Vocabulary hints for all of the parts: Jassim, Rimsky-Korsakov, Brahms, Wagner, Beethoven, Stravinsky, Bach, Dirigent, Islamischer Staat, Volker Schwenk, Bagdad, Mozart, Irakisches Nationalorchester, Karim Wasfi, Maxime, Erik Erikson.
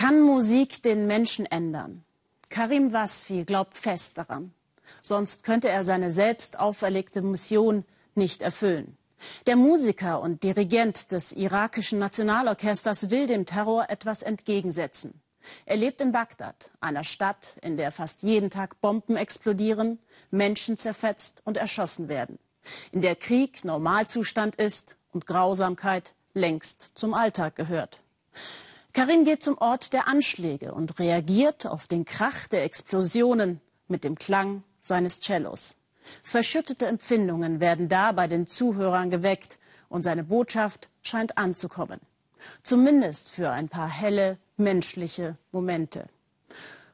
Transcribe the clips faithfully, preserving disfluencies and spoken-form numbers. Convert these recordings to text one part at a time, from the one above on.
Kann Musik den Menschen ändern? Karim Wasfi glaubt fest daran. Sonst könnte er seine selbst auferlegte Mission nicht erfüllen. Der Musiker und Dirigent des Irakischen Nationalorchesters will dem Terror etwas entgegensetzen. Er lebt in Bagdad, einer Stadt, in der fast jeden Tag Bomben explodieren, Menschen zerfetzt und erschossen werden, in der Krieg Normalzustand ist und Grausamkeit längst zum Alltag gehört. Karim geht zum Ort der Anschläge und reagiert auf den Krach der Explosionen mit dem Klang seines Cellos. Verschüttete Empfindungen werden da bei den Zuhörern geweckt und seine Botschaft scheint anzukommen. Zumindest für ein paar helle, menschliche Momente.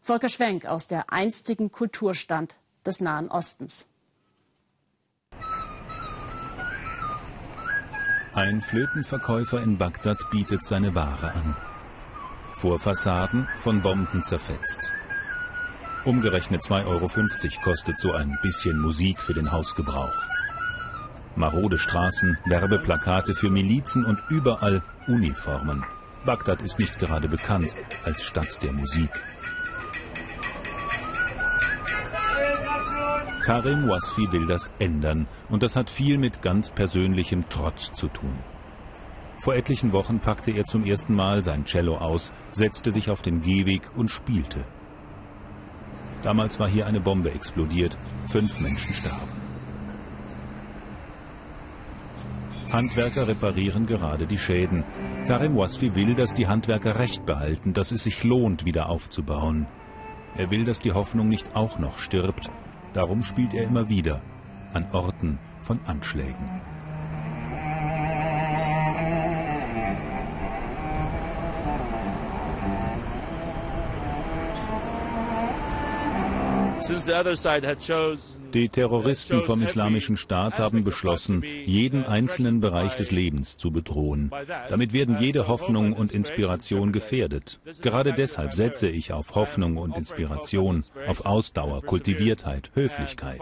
Volker Schwenk aus der einstigen Kulturstadt des Nahen Ostens. Ein Flötenverkäufer in Bagdad bietet seine Ware an. Vor Fassaden von Bomben zerfetzt. Umgerechnet zwei Euro fünfzig kostet so ein bisschen Musik für den Hausgebrauch. Marode Straßen, Werbeplakate für Milizen und überall Uniformen. Bagdad ist nicht gerade bekannt als Stadt der Musik. Karim Wasfi will das ändern und das hat viel mit ganz persönlichem Trotz zu tun. Vor etlichen Wochen packte er zum ersten Mal sein Cello aus, setzte sich auf den Gehweg und spielte. Damals war hier eine Bombe explodiert, fünf Menschen starben. Handwerker reparieren gerade die Schäden. Karim Wasfi will, dass die Handwerker Recht behalten, dass es sich lohnt, wieder aufzubauen. Er will, dass die Hoffnung nicht auch noch stirbt. Darum spielt er immer wieder an Orten von Anschlägen. Die Terroristen vom Islamischen Staat haben beschlossen, jeden einzelnen Bereich des Lebens zu bedrohen. Damit werden jede Hoffnung und Inspiration gefährdet. Gerade deshalb setze ich auf Hoffnung und Inspiration, auf Ausdauer, Kultiviertheit, Höflichkeit.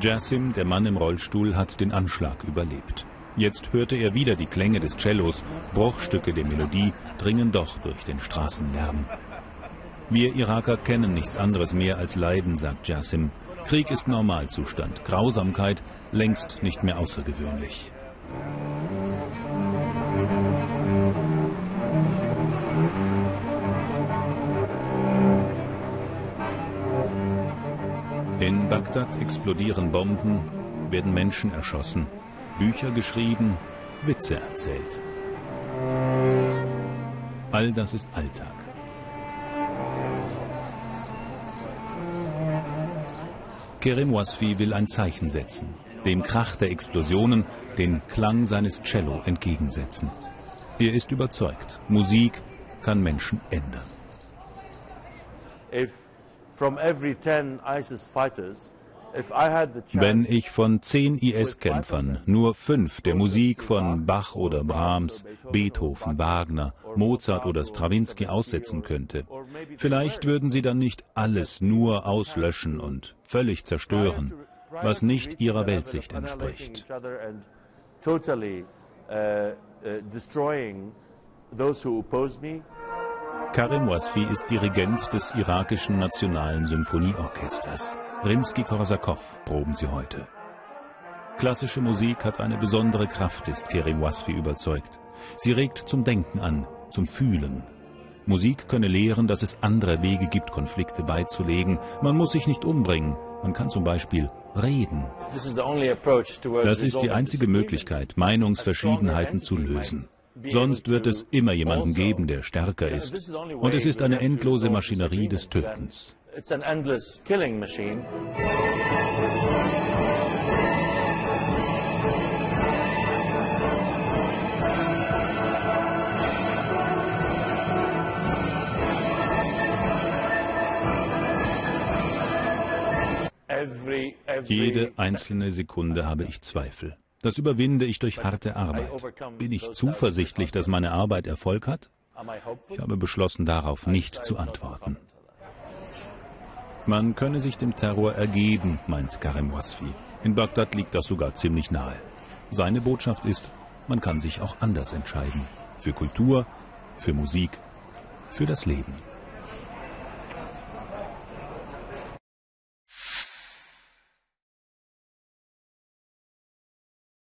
Jassim, der Mann im Rollstuhl, hat den Anschlag überlebt. Jetzt hörte er wieder die Klänge des Cellos, Bruchstücke der Melodie dringen doch durch den Straßenlärm. Wir Iraker kennen nichts anderes mehr als Leiden, sagt Jassim. Krieg ist Normalzustand, Grausamkeit längst nicht mehr außergewöhnlich. In Bagdad explodieren Bomben, werden Menschen erschossen, Bücher geschrieben, Witze erzählt. All das ist Alltag. Karim Wasfi will ein Zeichen setzen, dem Krach der Explosionen, den Klang seines Cello entgegensetzen. Er ist überzeugt, Musik kann Menschen ändern. Wenn ich von zehn I S-Kämpfern nur fünf der Musik von Bach oder Brahms, Beethoven, Wagner, Mozart oder Stravinsky aussetzen könnte, vielleicht würden sie dann nicht alles nur auslöschen und völlig zerstören, was nicht ihrer Weltsicht entspricht. Karim Wasfi ist Dirigent des Irakischen Nationalen Symphonieorchesters. Rimsky-Korsakov proben sie heute. Klassische Musik hat eine besondere Kraft, ist Karim Wasfi überzeugt. Sie regt zum Denken an, zum Fühlen. Musik könne lehren, dass es andere Wege gibt, Konflikte beizulegen. Man muss sich nicht umbringen. Man kann zum Beispiel reden. Das ist die einzige Möglichkeit, Meinungsverschiedenheiten zu lösen. Sonst wird es immer jemanden geben, der stärker ist. Und es ist eine endlose Maschinerie des Tötens. It's an endless killing machine. Jede einzelne Sekunde habe ich Zweifel. Das überwinde ich durch harte Arbeit. Bin ich zuversichtlich, dass meine Arbeit Erfolg hat? Ich habe beschlossen, darauf nicht zu antworten. Man könne sich dem Terror ergeben, meint Karim Wasfi. In Bagdad liegt das sogar ziemlich nahe. Seine Botschaft ist, man kann sich auch anders entscheiden. für Kultur, für Musik, für das Leben.